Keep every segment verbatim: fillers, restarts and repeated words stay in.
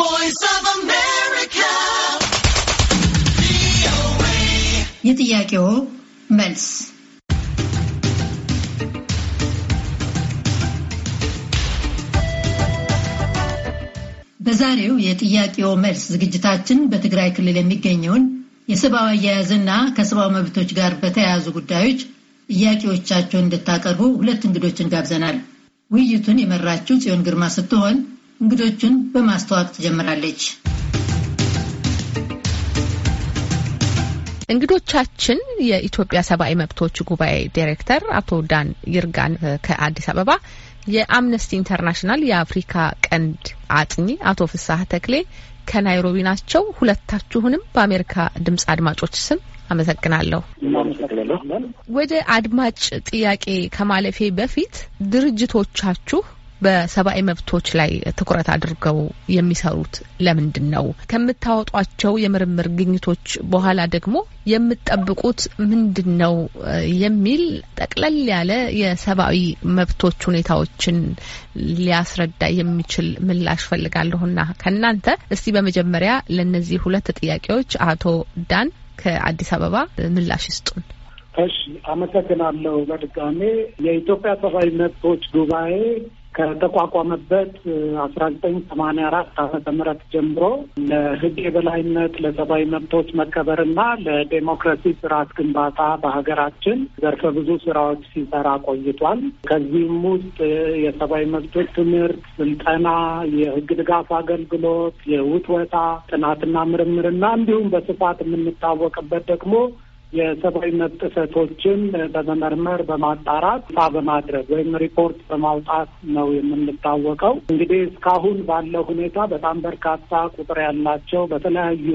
voice of America. የጥያቄው መልስ በዛሬው የጥያቄው መልስ ዝግጅታችን በትግራይ ክልል የሚገኘውን የሰብአዊ አያያዝና ከሰብአዊ መብቶች ጋር በተያያዙ ጉዳዮች ጥያቄዎቻቸውን እንድታቀርቡ ሁለት እንግዶችን ጋብዘናል። ውይይቱን የመራችው ጽዮን ግርማ ስትሆን እንግዶቹን በማስተዋወቅ ትጀምራለች። እንግዶቻችን የኢትዮጵያ ሰብአዊ መብቶች ጉባኤ ዳይሬክተር አቶ ዳን ይርጋን ከአዲስ አበባ፣ የአምነስቲ ኢንተርናሽናል የአፍሪካ ቀንድ አጥኚ አቶ ፍስሐ ተክሌ ከናይሮቢ ናቸው። ሁለታችሁንም በአሜሪካ ድምጽ አድማጮች ስም አመሰግናለሁ። ወደ አድማጭ ጥያቄ ከማለፌ በፊት ድርጅቶቻችሁ በሰብአዊ መብቶች ላይ ትኩረት አድርገው የሚሰሩት ለምንድን ነው? ከምታወጧቸው የምርምር ግኝቶች በኋላ ደግሞ የምትጠብቁት ምንድን ነው የሚል ጠቅለል ያለ የሰብአዊ መብቶች ሁኔታዎችን ሊያስረዳ የሚችል ምላሽ ፈልጋለሁና ከናንተ እስቲ በመጀመሪያ ለነዚህ ሁለት ጥያቄዎች አቶ ዳን ከአዲስ አበባ ምላሽ ይስጡን። እሺ፣ አመሰግናለሁ። በድጋሜ የኢትዮጵያ ሰብአዊ መብቶች ጉባኤ ከተቋቋመበት አስራ ዘጠኝ ሰማንያ አራት ዓመተ ምህረት ጀምሮ ለሕግ የበላይነት ለሰብአዊ መብቶች መከበርና ለዴሞክራሲ ስርዓት ግንባታ በሀገራችን ዘርፈ ብዙ ስራዎች ሲሰራ ቆይቷል። ከዚህም ውስጥ የሰብአዊ መብቶች ትምህርት፣ ስልጠና፣ የሕግ ድጋፍ አገልግሎት፣ የውትወታ ጥናትና ምርምርና እንዲሁም በስፋት የምንታወቅበት ደግሞ የሰብአዊ መብት ጥሰቶችን በመመርመር በማጣራት ፋ በማድረግ ወይም ሪፖርት በማውጣት ነው የምንታወቀው። እንግዲህ እስካሁን ባለው ሁኔታ በጣም በርካታ ቁጥር ያላቸው በተለያዩ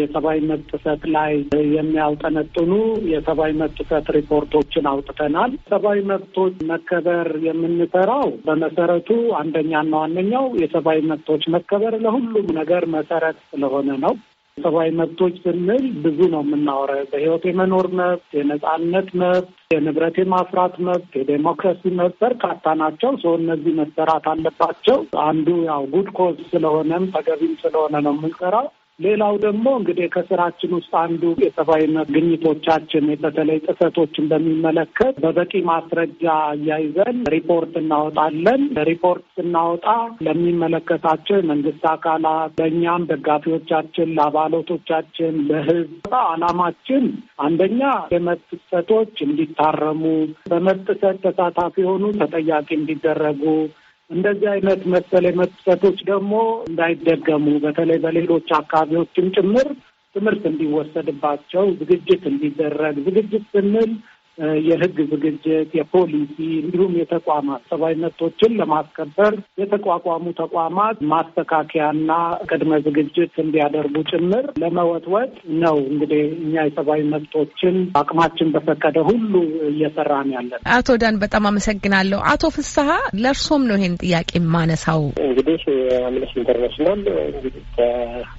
የሰብአዊ መብት ጥሰት ላይ የሚያውጠነጥኑ የሰብአዊ መብት ጥሰት ሪፖርቶችን አውጥተናል። ሰብአዊ መብቶች መከበር የምንሰራው በመሰረቱ አንደኛና ዋነኛው የሰብአዊ መብቶች መከበር ለሁሉም ነገር መሰረት ስለሆነ ነው። ሰብአዊ መብቶች ስንል ብዙ ነው የምናወራው። በህይወት የመኖር መብት፣ የነጻነት መብት፣ የንብረት የማፍራት መብት፣ የዴሞክራሲ መብት በርካታ ናቸው። ሰው እነዚህ መሰራት አለባቸው። አንዱ ያው ጉድ ኮዝ ስለሆነም ተገቢም ስለሆነ ነው የምንሰራው። ሌላው ደግሞ እንግዲህ ከስራችን ውስጥ አንዱ የሰብአዊ መብት ግኝቶቻችን በተለይ ጥሰቶችን በሚመለከት በበቂ ማስረጃ እያይዘን ሪፖርት እናወጣለን። ሪፖርት ስናወጣ ለሚመለከታቸው የመንግስት አካላት፣ ለእኛም ደጋፊዎቻችን፣ ለአባሎቶቻችን፣ ለህዝብ አላማችን አንደኛ የመብት ጥሰቶች እንዲታረሙ፣ በመብት ጥሰት ተሳታፊ የሆኑ ተጠያቂ እንዲደረጉ፣ እንደዚህ አይነት መሰል መጥፋቶች ደግሞ እንዳይደገሙ በተለይ በሌሎች አካባቢዎችም ጭምር ትምህርት እንዲወሰድባቸው ዝግጅት እንዲደረግ። ዝግጅት ስንል የህግ ዝግጅት፣ የፖሊሲ እንዲሁም የተቋማት ሰብአዊ መብቶችን ለማስከበር የተቋቋሙ ተቋማት ማስተካከያና ቅድመ ዝግጅት እንዲያደርጉ ጭምር ለመወትወት ነው። እንግዲህ እኛ የሰብአዊ መብቶችን አቅማችን በፈቀደ ሁሉ እየሰራን ያለን። አቶ ዳን በጣም አመሰግናለሁ። አቶ ፍስሐ ለእርሶም ነው ይሄን ጥያቄ ማነሳው። እንግዲህ አምነስቲ ኢንተርናሽናል እንግዲህ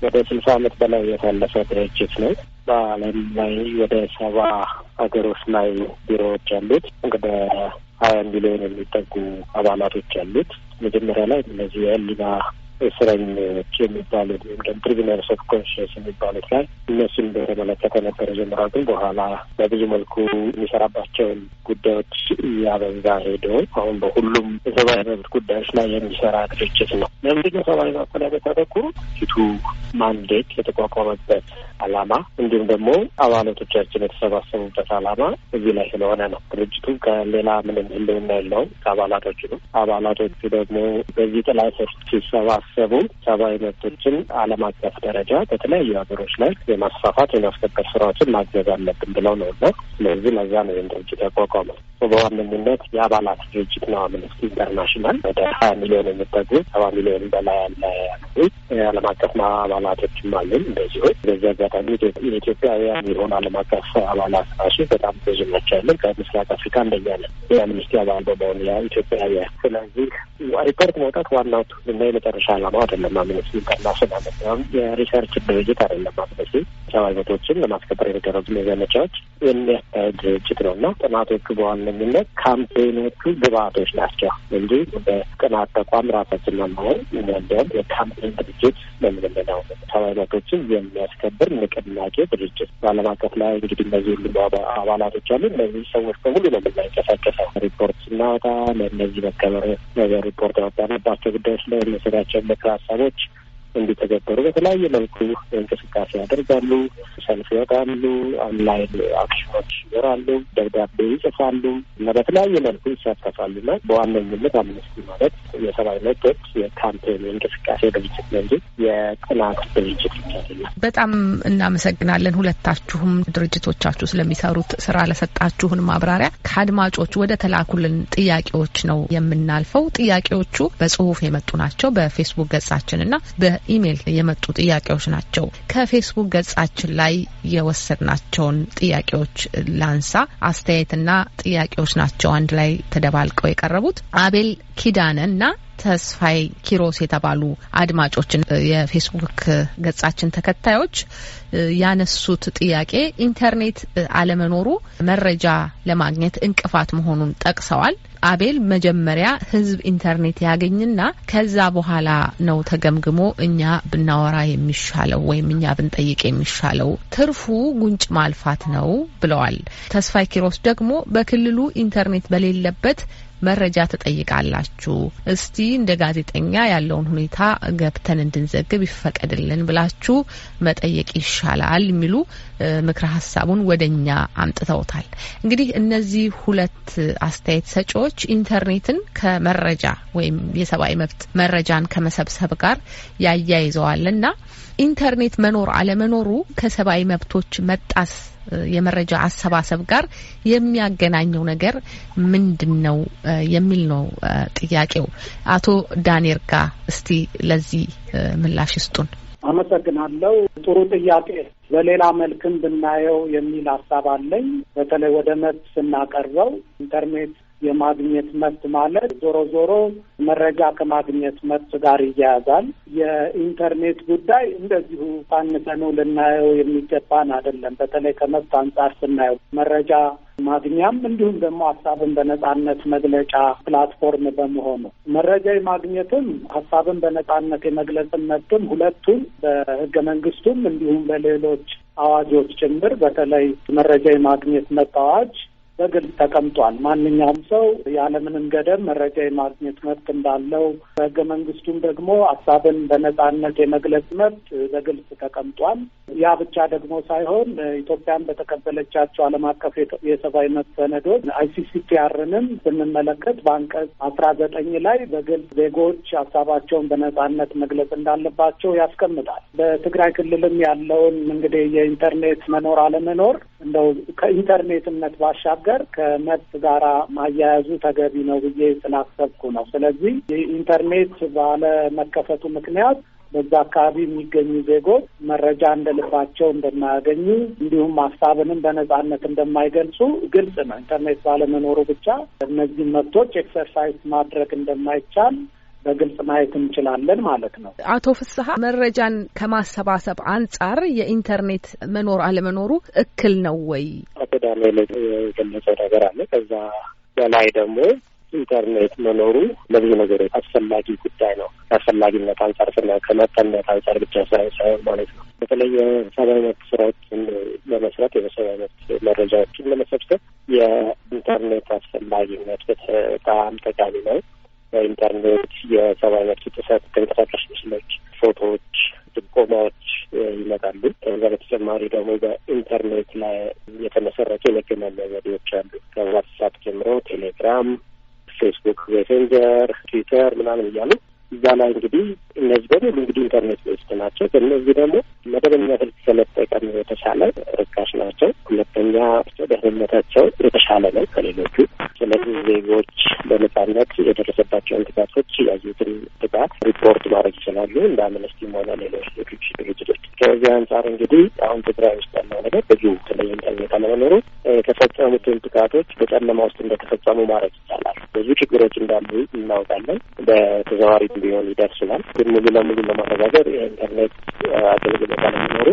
ወደ ስልሳ ዓመት በላይ ያሳለፈ ድርጅት ነው። በዓለም ላይ ወደ ሰባ ሀገሮች ላይ ቢሮዎች አሉት። እንግዲህ ሀያ ሚሊዮን የሚጠጉ አባላቶች አሉት። መጀመሪያ ላይ እነዚህ የህሊና እስረኞች የሚባሉት ወይም ፕሪዝነርስ ኦፍ ኮንሽንስ የሚባሉት ላይ እነሱን በተመለከተ ነበር ጀምሯል። ግን በኋላ በብዙ መልኩ የሚሰራባቸውን ጉዳዮች እያበዛ ሄዶ አሁን በሁሉም የሰብአዊ መብት ጉዳዮች ላይ የሚሰራ ድርጅት ነው። ለምንድነው ሰብአዊ መብት ላይ የተተኮረው? ፊቱ ማንዴት የተቋቋመበት አላማ እንዲሁም ደግሞ አባላቶቻችን የተሰባሰቡበት አላማ እዚህ ላይ ስለሆነ ነው። ድርጅቱ ከሌላ ምንም ህልውና የለውም ከአባላቶቹ ነው። አባላቶቹ ደግሞ በዚህ ጥላ ስር ሲሰባሰቡ ሰብአዊ መብቶችን ዓለም አቀፍ ደረጃ በተለያዩ ሀገሮች ላይ የማስፋፋት የማስከበር ስራዎችን ማገዝ አለብን ብለው ነው እና ስለዚህ ለዛ ነው ይህን ድርጅት ያቋቋመው። በዋነኝነት የአባላት ድርጅት ነው አምነስቲ ኢንተርናሽናል። ወደ ሀያ ሚሊዮን የሚጠጉ ሰባ ሚሊዮን በላይ ያለ የዓለም አቀፍ አባላቶችም አሉን። እንደዚሁ በዚያ አጋጣሚ የኢትዮጵያውያን የሆኑ ዓለም አቀፍ አባላት ራሱ በጣም ብዙ ናቸው ያለን። ከምስራቅ አፍሪካ አንደኛ ነን የአምነስቲ አባል በመሆን ኢትዮጵያውያን። ስለዚህ ሪፖርት መውጣት ዋናው እና የመጨረሻ ዓላማ አይደለም አምነስቲ ኢንተርናሽናል። የሪሰርች ድርጅት አይደለም አምነስቲ ሰዋይቶችን ለማስከበር የተደረጉ ዘመቻዎች የሚያስተዳድር ድርጅት ነውና ጥናቶቹ በዋነኝነት ካምፔኖቹ ግብዓቶች ናቸው እንጂ በጥናት ተቋም ራሳችን ለማወቅ እንደም የካምፔን ድርጅት ለምንለው ሰዋይቶችን የሚያስከብር ንቅናቄ ድርጅት በዓለም አቀፍ ላይ እንግዲህ እንደዚህ ሁሉ አባላቶች አሉ። እነዚህ ሰዎች በሙሉ ለማይከፋፈል ሪፖርት እናታ ለነዚህ በከበር ሪፖርት አወጣናባቸው ጉዳዮች ላይ ለሰራቸው ለካሳቦች እንዲተገበሩ በተለያየ መልኩ እንቅስቃሴ ያደርጋሉ። ሰልፍ ያወጣሉ፣ ኦንላይን አክሽኖች ይወራሉ፣ ደብዳቤ ይጽፋሉ እና በተለያየ መልኩ ይሳተፋሉና በዋነኝነት አምነስቲ ማለት የሰብአዊ መብቶች የካምፔን እንቅስቃሴ ድርጅት ነው እንጂ የጥናት ድርጅት አይደለም። በጣም እናመሰግናለን ሁለታችሁም ድርጅቶቻችሁ ስለሚሰሩት ስራ ለሰጣችሁን ማብራሪያ። ከአድማጮች ወደ ተላኩልን ጥያቄዎች ነው የምናልፈው። ጥያቄዎቹ በጽሁፍ የመጡ ናቸው በፌስቡክ ገጻችንና ኢሜል የመጡ ጥያቄዎች ናቸው። ከፌስቡክ ገጻችን ላይ የወሰድናቸውን ጥያቄዎች ላንሳ። አስተያየትና ጥያቄዎች ናቸው አንድ ላይ ተደባልቀው የቀረቡት። አቤል ኪዳንና ተስፋይ ኪሮስ የተባሉ አድማጮችን የፌስቡክ ገጻችን ተከታዮች ያነሱት ጥያቄ ኢንተርኔት አለመኖሩ መረጃ ለማግኘት እንቅፋት መሆኑን ጠቅሰዋል። አቤል መጀመሪያ ህዝብ ኢንተርኔት ያገኝና ከዛ በኋላ ነው ተገምግሞ እኛ ብናወራ የሚሻለው ወይም እኛ ብንጠይቅ የሚሻለው ትርፉ ጉንጭ ማልፋት ነው ብለዋል። ተስፋይ ኪሮስ ደግሞ በክልሉ ኢንተርኔት በሌለበት መረጃ ተጠይቃላችሁ እስቲ እንደ ጋዜጠኛ ያለውን ሁኔታ ገብተን እንድንዘግብ ይፈቀድልን ብላችሁ መጠየቅ ይሻላል የሚሉ ምክረ ሐሳቡን ወደኛ አምጥተውታል። እንግዲህ እነዚህ ሁለት አስተያየት ሰጪዎች ኢንተርኔትን ከመረጃ ወይም የሰብአዊ መብት መረጃን ከመሰብሰብ ጋር ያያይዘዋልና ኢንተርኔት መኖር አለመኖሩ ከሰብአዊ መብቶች መጣስ የመረጃ አሰባሰብ ጋር የሚያገናኘው ነገር ምንድነው የሚል ነው ጥያቄው። አቶ ዳን ይርጋ እስቲ ለዚህ ምላሽ ይስጡን። አመሰግናለሁ። ጥሩ ጥያቄ በሌላ መልክም ብናየው የሚል ሐሳብ አለኝ። በተለይ ወደ መብት ስናቀርበው ኢንተርኔት የማግኘት መብት ማለት ዞሮ ዞሮ መረጃ ከማግኘት መብት ጋር ይያያዛል። የኢንተርኔት ጉዳይ እንደዚሁ ፋንተኑ ልናየው የሚገባን አይደለም። በተለይ ከመብት አንጻር ስናየው መረጃ ማግኛም እንዲሁም ደግሞ ሐሳብን በነጻነት መግለጫ ፕላትፎርም በመሆኑ መረጃ የማግኘትም ሐሳብን በነጻነት የመግለጽም መብትም ሁለቱም በሕገ መንግስቱም እንዲሁም በሌሎች አዋጆች ጭምር በተለይ መረጃ የማግኘት መብት አዋጅ በግልጽ ተቀምጧል። ማንኛውም ሰው ያለምንም ገደብ መረጃ የማግኘት መብት እንዳለው በሕገ መንግስቱም ደግሞ ሐሳብን በነጻነት የመግለጽ መብት በግልጽ ተቀምጧል። ያ ብቻ ደግሞ ሳይሆን ኢትዮጵያን በተቀበለቻቸው ዓለም አቀፍ የሰብአዊ መብት ሰነዶች አይሲሲፒአርንም ስንመለከት በአንቀጽ አስራ ዘጠኝ ላይ በግልጽ ዜጎች ሐሳባቸውን በነጻነት መግለጽ እንዳለባቸው ያስቀምጣል። በትግራይ ክልልም ያለውን እንግዲህ የኢንተርኔት መኖር አለመኖር እንደው ከኢንተርኔትነት ባሻገር ከመብት ጋራ ማያያዙ ተገቢ ነው ብዬ ስላሰብኩ ነው። ስለዚህ የኢንተርኔት ባለመከፈቱ ምክንያት በዛ አካባቢ የሚገኙ ዜጎች መረጃ እንደልባቸው እንደማያገኙ እንዲሁም ሐሳብንም በነጻነት እንደማይገልጹ ግልጽ ነው። ኢንተርኔት ባለመኖሩ ብቻ እነዚህ መብቶች ኤክሰርሳይዝ ማድረግ እንደማይቻል በግልጽ ማየት እንችላለን ማለት ነው። አቶ ፍስሐ መረጃን ከማሰባሰብ አንጻር የኢንተርኔት መኖር አለመኖሩ እክል ነው ወይ? አቶ ዳንኤል የገለጸው ነገር አለ። ከዛ በላይ ደግሞ ኢንተርኔት መኖሩ ለብዙ ነገሮች አስፈላጊ ጉዳይ ነው። አስፈላጊነት አንጻር ስናየው ከመጠንነት አንጻር ብቻ ሳይሆን ማለት ነው። በተለይ የሰብአዊ መብት ስራዎችን ለመስራት የሰብአዊ መብት መረጃዎችን ለመሰብሰብ የኢንተርኔት አስፈላጊነት በጣም ጠቃሚ ነው። በኢንተርኔት የሰብአዊ መብት ጥሰት ተንቀሳቃሽ ምስሎች፣ ፎቶዎች፣ ጥቆማዎች ይመጣሉ። ከዛ በተጨማሪ ደግሞ በኢንተርኔት ላይ የተመሰረቱ የመገናኛ ዘዴዎች አሉ። ከዋትሳፕ ጀምሮ ቴሌግራም፣ ፌስቡክ፣ ሜሴንጀር፣ ትዊተር ምናምን እያሉ እዛ ላይ እንግዲህ እነዚህ በሙሉ እንግዲህ ኢንተርኔት ውስጥ ናቸው። ከእነዚህ ደግሞ መደበኛ ስልክ ከመጠቀም የተሻለ ርካሽ ናቸው። ሁለተኛ ደህንነታቸው የተሻለ ነው ከሌሎቹ። ስለዚህ ዜጎች በነጻነት የደረሰባቸውን ጥቃቶች ያዩትን ጥቃት ሪፖርት ማድረግ ይችላሉ እንደ አምነስቲም ሆነ ሌሎች ሌሎች ድርጅቶች። ከዚህ አንጻር እንግዲህ አሁን ትግራይ ውስጥ ያለው ነገር በዙ በተለይ ኢንተርኔት አለመኖሩ የተፈጸሙትን ጥቃቶች በጨለማ ውስጥ እንደተፈጸሙ ማድረግ ይቻላል። ብዙ ችግሮች እንዳሉ እናውቃለን። በተዘዋዋሪ ሊሆን ይደርስላል ግን ሙሉ ለሙሉ ለማረጋገጥ የኢንተርኔት አገልግሎት አለመኖሩ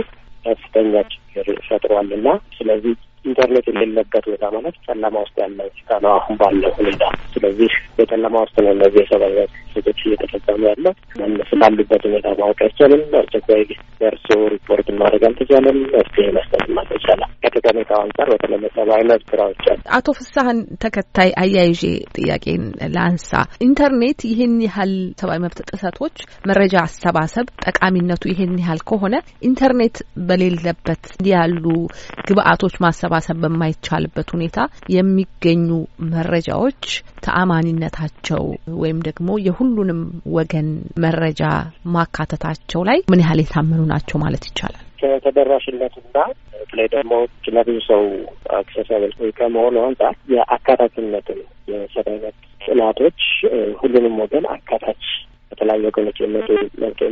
ከፍተኛ ችግር ፈጥሯልና ስለዚህ ኢንተርኔት የሌለበት ቦታ ማለት ጨለማ ውስጥ ያለው ነው አሁን ባለው ሁኔታ። ስለዚህ በጨለማ ውስጥ ነው ለዚህ ሰበብ ሰዎች እየተፈጸሙ ያለው ስለባሉበት ሁኔታ ማወቃቸውን አስቸኳይ ደርሶ ሪፖርት ማድረግ አልተቻለም። እስከ መስጠት ማተቻለ ከተቀመጠ አንጻር በተለመደ አይነት ስራዎች አሉ። አቶ ፍስሐን ተከታይ አያይዤ ጥያቄን ላንሳ። ኢንተርኔት ይሄን ያህል ሰብአዊ መብት ጥሰቶች መረጃ አሰባሰብ ጠቃሚነቱ ይሄን ያህል ከሆነ ኢንተርኔት በሌለበት ያሉ ግብአቶች ማሰባ በማይቻልበት ሁኔታ የሚገኙ መረጃዎች ተአማኒነታቸው ወይም ደግሞ የሁሉንም ወገን መረጃ ማካተታቸው ላይ ምን ያህል የታመኑ ናቸው ማለት ይቻላል? ከተደራሽነቱና ላይ ደግሞ ለብዙ ሰው አክሰሳብል ከመሆኑ አንጻር የአካታችነቱ የሰራዊት ጥናቶች ሁሉንም ወገን አካታች በተለያየ ወገኖች የመጡ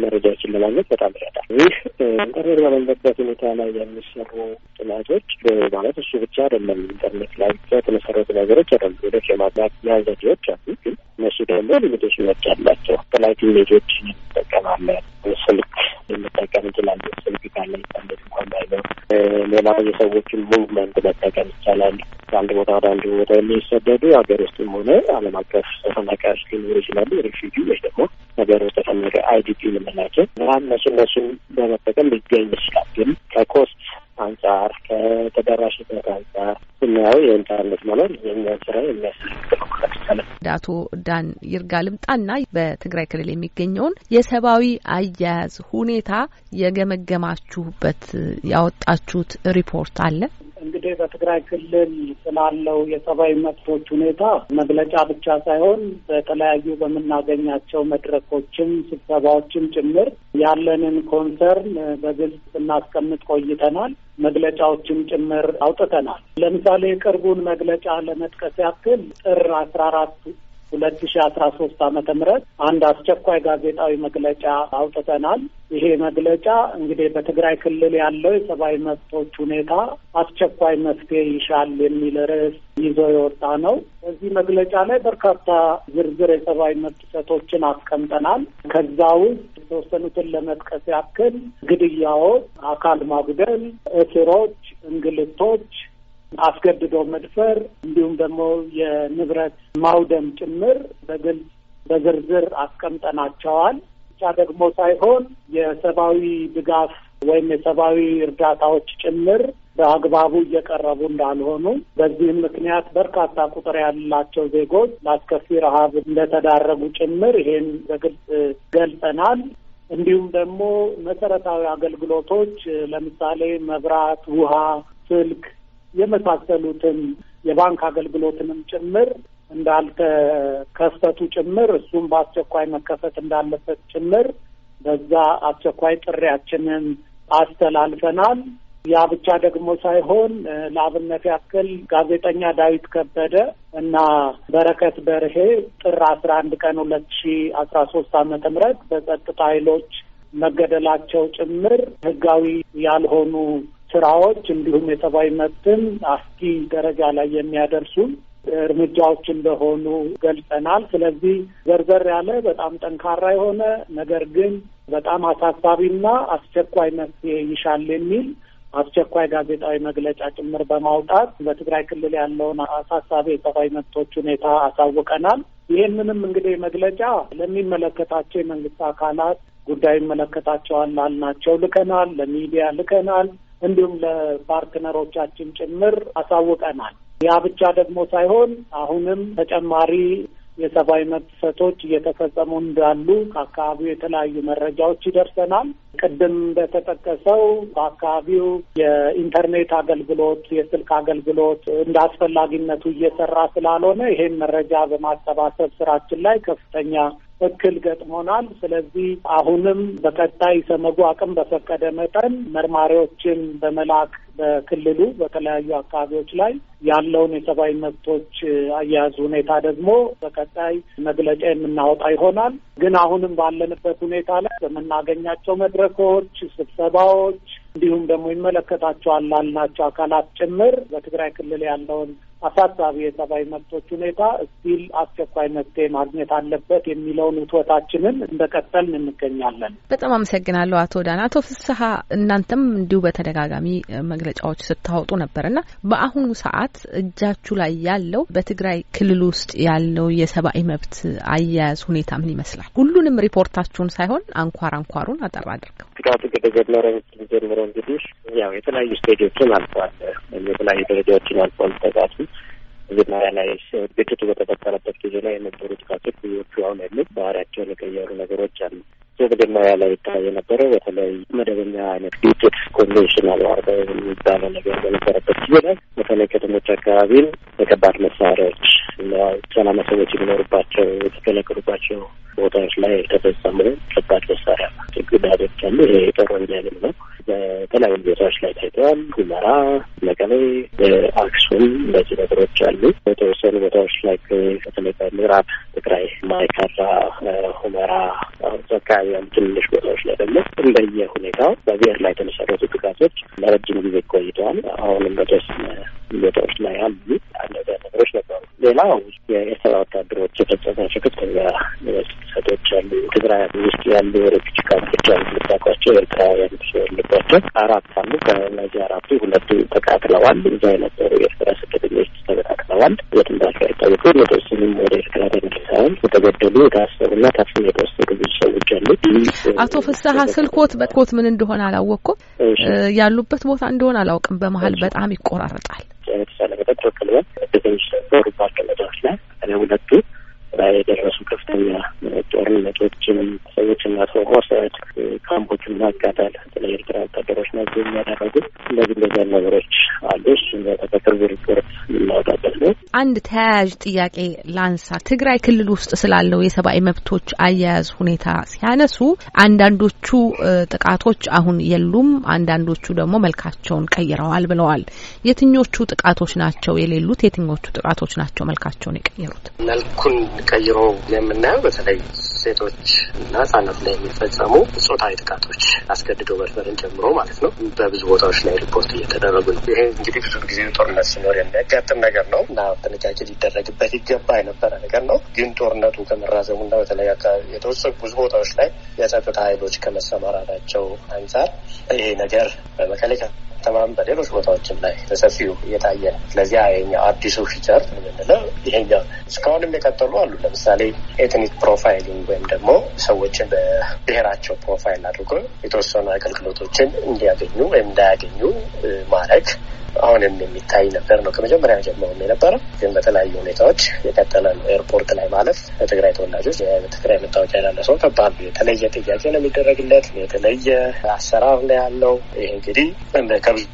መረጃዎችን ለማግኘት በጣም ይረዳል። ይህ ኢንተርኔት በሌለበት ሁኔታ ላይ የሚሰሩ ጥናቶች ማለት እሱ ብቻ አይደለም። ኢንተርኔት ላይ የተመሰረቱ ነገሮች አይደሉም። ሌሎች የማጥናት ያዘዴዎች አሉ። ግን እነሱ ደግሞ ሊሚቴሽኖች አላቸው። ተለያዩ ሜቶዶች እንጠቀማለን። ስልክ እንጠቀም እንችላለን። ስልክ ካለ ኢንተርኔት እንኳን ባይኖር ሌላ የሰዎችን ሙቭመንት መጠቀም ይቻላል። አንድ ቦታ ወደ አንድ ቦታ የሚሰደዱ ሀገር ውስጥም ሆነ ዓለም አቀፍ ተፈናቃዮች ሊኖሩ ይችላሉ። ሪፊውጂዎች ደግሞ ነገር ተፈናቀ አይዲፒ የምንላቸው እነሱ እነሱን በመጠቀም ሊገኝ ይችላል። ግን ከኮስት አንጻር ከተደራሽነት አንጻር ስናየው የኢንተርኔት መኖር የእኛን ስራ የሚያስፈልግ ነው ማለት ይቻላል። አቶ ዳን ይርጋ ልምጣና በትግራይ ክልል የሚገኘውን የሰብአዊ አያያዝ ሁኔታ የገመገማችሁበት ያወጣችሁት ሪፖርት አለ? እንግዲህ በትግራይ ክልል ስላለው የሰብአዊ መብቶች ሁኔታ መግለጫ ብቻ ሳይሆን በተለያዩ በመናገኛቸው መድረኮችም ስብሰባዎችም ጭምር ያለንን ኮንሰርን በግልጽ እናስቀምጥ ቆይተናል። መግለጫዎችም ጭምር አውጥተናል። ለምሳሌ የቅርቡን መግለጫ ለመጥቀስ ያክል ጥር አስራ አራት ሁለት ሺህ አስራ ሶስት ዓመተ ምህረት አንድ አስቸኳይ ጋዜጣዊ መግለጫ አውጥተናል። ይሄ መግለጫ እንግዲህ በትግራይ ክልል ያለው የሰብአዊ መብቶች ሁኔታ አስቸኳይ መፍትሄ ይሻል የሚል ርዕስ ይዞ የወጣ ነው። በዚህ መግለጫ ላይ በርካታ ዝርዝር የሰብአዊ መብት ጥሰቶችን አስቀምጠናል። ከዛ ውስጥ የተወሰኑትን ለመጥቀስ ያክል ግድያዎች፣ አካል ማጉደል፣ እስሮች፣ እንግልቶች፣ አስገድዶ መድፈር እንዲሁም ደግሞ የንብረት ማውደም ጭምር በግልጽ በዝርዝር አስቀምጠናቸዋል። ብቻ ደግሞ ሳይሆን የሰብአዊ ድጋፍ ወይም የሰብአዊ እርዳታዎች ጭምር በአግባቡ እየቀረቡ እንዳልሆኑ፣ በዚህም ምክንያት በርካታ ቁጥር ያላቸው ዜጎች ለአስከፊ ረሃብ እንደተዳረጉ ጭምር ይሄን በግልጽ ገልጸናል። እንዲሁም ደግሞ መሰረታዊ አገልግሎቶች ለምሳሌ መብራት፣ ውሃ፣ ስልክ የመሳሰሉትን የባንክ አገልግሎትንም ጭምር እንዳልተከፈቱ ጭምር እሱም በአስቸኳይ መከፈት እንዳለበት ጭምር በዛ አስቸኳይ ጥሪያችንን አስተላልፈናል። ያ ብቻ ደግሞ ሳይሆን ለአብነት ያክል ጋዜጠኛ ዳዊት ከበደ እና በረከት በርሄ ጥር አስራ አንድ ቀን ሁለት ሺህ አስራ ሶስት ዓመተ ምህረት በጸጥታ ኃይሎች መገደላቸው ጭምር ህጋዊ ያልሆኑ ስራዎች እንዲሁም የሰብአዊ መብትን አስጊ ደረጃ ላይ የሚያደርሱ እርምጃዎች እንደሆኑ ገልጸናል። ስለዚህ ዘርዘር ያለ በጣም ጠንካራ የሆነ ነገር ግን በጣም አሳሳቢና አስቸኳይ መፍትሄ ይሻል የሚል አስቸኳይ ጋዜጣዊ መግለጫ ጭምር በማውጣት በትግራይ ክልል ያለውን አሳሳቢ የሰብአዊ መብቶች ሁኔታ አሳውቀናል። ይህንንም እንግዲህ መግለጫ ለሚመለከታቸው የመንግስት አካላት ጉዳይ ይመለከታቸዋል ላልናቸው ልከናል፣ ለሚዲያ ልከናል፣ እንዲሁም ለፓርትነሮቻችን ጭምር አሳውቀናል። ያ ብቻ ደግሞ ሳይሆን አሁንም ተጨማሪ የሰብአዊ መብት ጥሰቶች እየተፈጸሙ እንዳሉ ከአካባቢው የተለያዩ መረጃዎች ይደርሰናል። ቅድም እንደተጠቀሰው በአካባቢው የኢንተርኔት አገልግሎት፣ የስልክ አገልግሎት እንደ አስፈላጊነቱ እየሰራ ስላልሆነ ይሄን መረጃ በማሰባሰብ ስራችን ላይ ከፍተኛ እክል ገጥሞናል። ስለዚህ አሁንም በቀጣይ ሰመጉ አቅም በፈቀደ መጠን መርማሪዎችን በመላክ በክልሉ በተለያዩ አካባቢዎች ላይ ያለውን የሰብአዊ መብቶች አያያዝ ሁኔታ ደግሞ በቀጣይ መግለጫ የምናወጣ ይሆናል። ግን አሁንም ባለንበት ሁኔታ ላይ በምናገኛቸው መድረኮች፣ ስብሰባዎች እንዲሁም ደግሞ ይመለከታቸዋል ላልናቸው አካላት ጭምር በትግራይ ክልል ያለውን አሳሳቢ የሰብአዊ መብቶች ሁኔታ ስቲል አስቸኳይ መፍትሄ ማግኘት አለበት የሚለውን ውጥታችንን እንደቀጠልን እንገኛለን። በጣም አመሰግናለሁ አቶ ዳና። አቶ ፍስሐ እናንተም እንዲሁ በተደጋጋሚ መግለጫዎች ስታወጡ ነበርና በአሁኑ ሰዓት እጃችሁ ላይ ያለው በትግራይ ክልል ውስጥ ያለው የሰብአዊ መብት አያያዝ ሁኔታ ምን ይመስላል? ሁሉንም ሪፖርታችሁን ሳይሆን አንኳር አንኳሩን አጠር አድርገው። ጥቃቱ ከተጀመረ ጀምሮ እንግዲህ ያው የተለያዩ ስቴጆችን አልፏል፣ የተለያዩ ደረጃዎችን አልፏል ጥቃቱ። መጀመሪያ ላይ ግጭቱ በተፈጠረበት ጊዜ ላይ የነበሩ ጥቃቶች ብዙዎቹ አሁን ያሉት ባህሪያቸውን የቀየሩ ነገሮች አሉ። መጀመሪያ ላይ ይታይ የነበረው በተለይ መደበኛ አይነት ግጭት ኮንቬንሽናል ዋር የሚባለው ነገር በነበረበት ጊዜ ላይ በተለይ ከተሞች አካባቢን በከባድ መሳሪያዎች እና ሰላማ ሰዎች የሚኖሩባቸው የተከለከሉባቸው ቦታዎች ላይ የተፈጸሙ ከባድ መሳሪያ ጉዳቶች አሉ። ይሄ የጦር ወንጀል ነው። በተለያዩ ቦታዎች ላይ ታይተዋል። ሁመራ፣ መቀሌ፣ አክሱም እነዚህ ነገሮች አሉ። በተወሰኑ ቦታዎች ላይ በተለይ በምዕራብ ትግራይ ማይካድራ፣ ሁመራ አካባቢ ያሉ ትንሽ ቦታዎች ላይ ደግሞ እንደየ ሁኔታው በብሔር ላይ የተመሰረቱ ጥቃቶች ለረጅም ጊዜ ቆይተዋል። አሁንም በተወሰነ ቦታዎች ላይ አሉ። አንዳንድ ነገሮች ነበሩ። ሌላው የኤርትራ ወታደሮች የተፈጸማቸው ከፍተኛ ጥሰቶች አሉ። ትግራይ ውስጥ ያሉ ሬፒች ካምፖች አሉ። ልታቋቸው ኤርትራውያን ያሉባቸው አራት አሉ። ከእነዚህ አራቱ ሁለቱ ተቃጥለዋል። እዛ የነበሩ የኤርትራ ስደተኞች ተበታትለዋል። ሁለት እንዳቸው አይታወቁ የተወሰኑም ወደ ኤርትራ ተመልሰዋል። የተገደሉ የታሰሩና ታፍነው የተወሰዱ ብዙ ሰዎች አሉ። አቶ ፍስሐ ስልኮት በኮት ምን እንደሆነ አላወቅኩም፣ ያሉበት ቦታ እንደሆነ አላውቅም። በመሀል በጣም ይቆራረጣል። የተሳለ በተከለከለ በተንሽ ሪፖርት ለማድረግ ላይ ለሁለቱ ላይ ደረሱ ከፍተኛ ጦርነቶችን ሰዎችን አስወሯት ካምፖችን ማቃጠል ለኤርትራ ወታደሮች ናቸው የሚያደርጉት። እንደዚህ እንደዚህ ነገሮች አሉ። በተከታታይ ሪፖርት እናወጣለን። አንድ ተያያዥ ጥያቄ ላንሳ። ትግራይ ክልል ውስጥ ስላለው የሰብአዊ መብቶች አያያዝ ሁኔታ ሲያነሱ አንዳንዶቹ ጥቃቶች አሁን የሉም፣ አንዳንዶቹ ደግሞ መልካቸውን ቀይረዋል ብለዋል። የትኞቹ ጥቃቶች ናቸው የሌሉት? የትኞቹ ጥቃቶች ናቸው መልካቸውን የቀየሩት? መልኩን ቀይሮ የምናየው በተለይ ሴቶች እና ህጻናት ላይ የሚፈጸሙ ጾታዊ ጥቃቶች አስገድዶ መድፈርን ጀምሮ ማለት ነው በብዙ ቦታዎች ላይ ሪፖርት እየተደረጉ ነው። ይሄ እንግዲህ ብዙ ጊዜ ጦርነት ሲኖር የሚያጋጥም ነገር ነው እና ጥንቃቄ ሊደረግበት ይገባ የነበረ ነገር ነው። ግን ጦርነቱ ከመራዘሙና በተለይ አካባቢ የተወሰኑ ብዙ ቦታዎች ላይ የጸጥታ ኃይሎች ከመሰማራታቸው አንጻር ይሄ ነገር በመከላከያ ተማም በሌሎች ቦታዎችም ላይ ተሰፊው እየታየ ነው። ስለዚህ ይሄኛው አዲሱ ፊቸር የምንለው ይሄኛው እስካሁንም የቀጠሉ አሉ። ለምሳሌ ኤትኒክ ፕሮፋይሊንግ ወይም ደግሞ ሰዎችን በብሔራቸው ፕሮፋይል አድርጎ የተወሰኑ አገልግሎቶችን እንዲያገኙ ወይም እንዳያገኙ ማድረግ አሁንም የሚታይ ነገር ነው። ከመጀመሪያ ጀምሮ የነበረው ግን በተለያዩ ሁኔታዎች የቀጠለ ነው። ኤርፖርት ላይ ማለት በትግራይ ተወላጆች በትግራይ መታወቂያ ያላቸው ተባሉ የተለየ ጥያቄ ነው የሚደረግለት፣ የተለየ አሰራር ነው ያለው። ይሄ እንግዲህ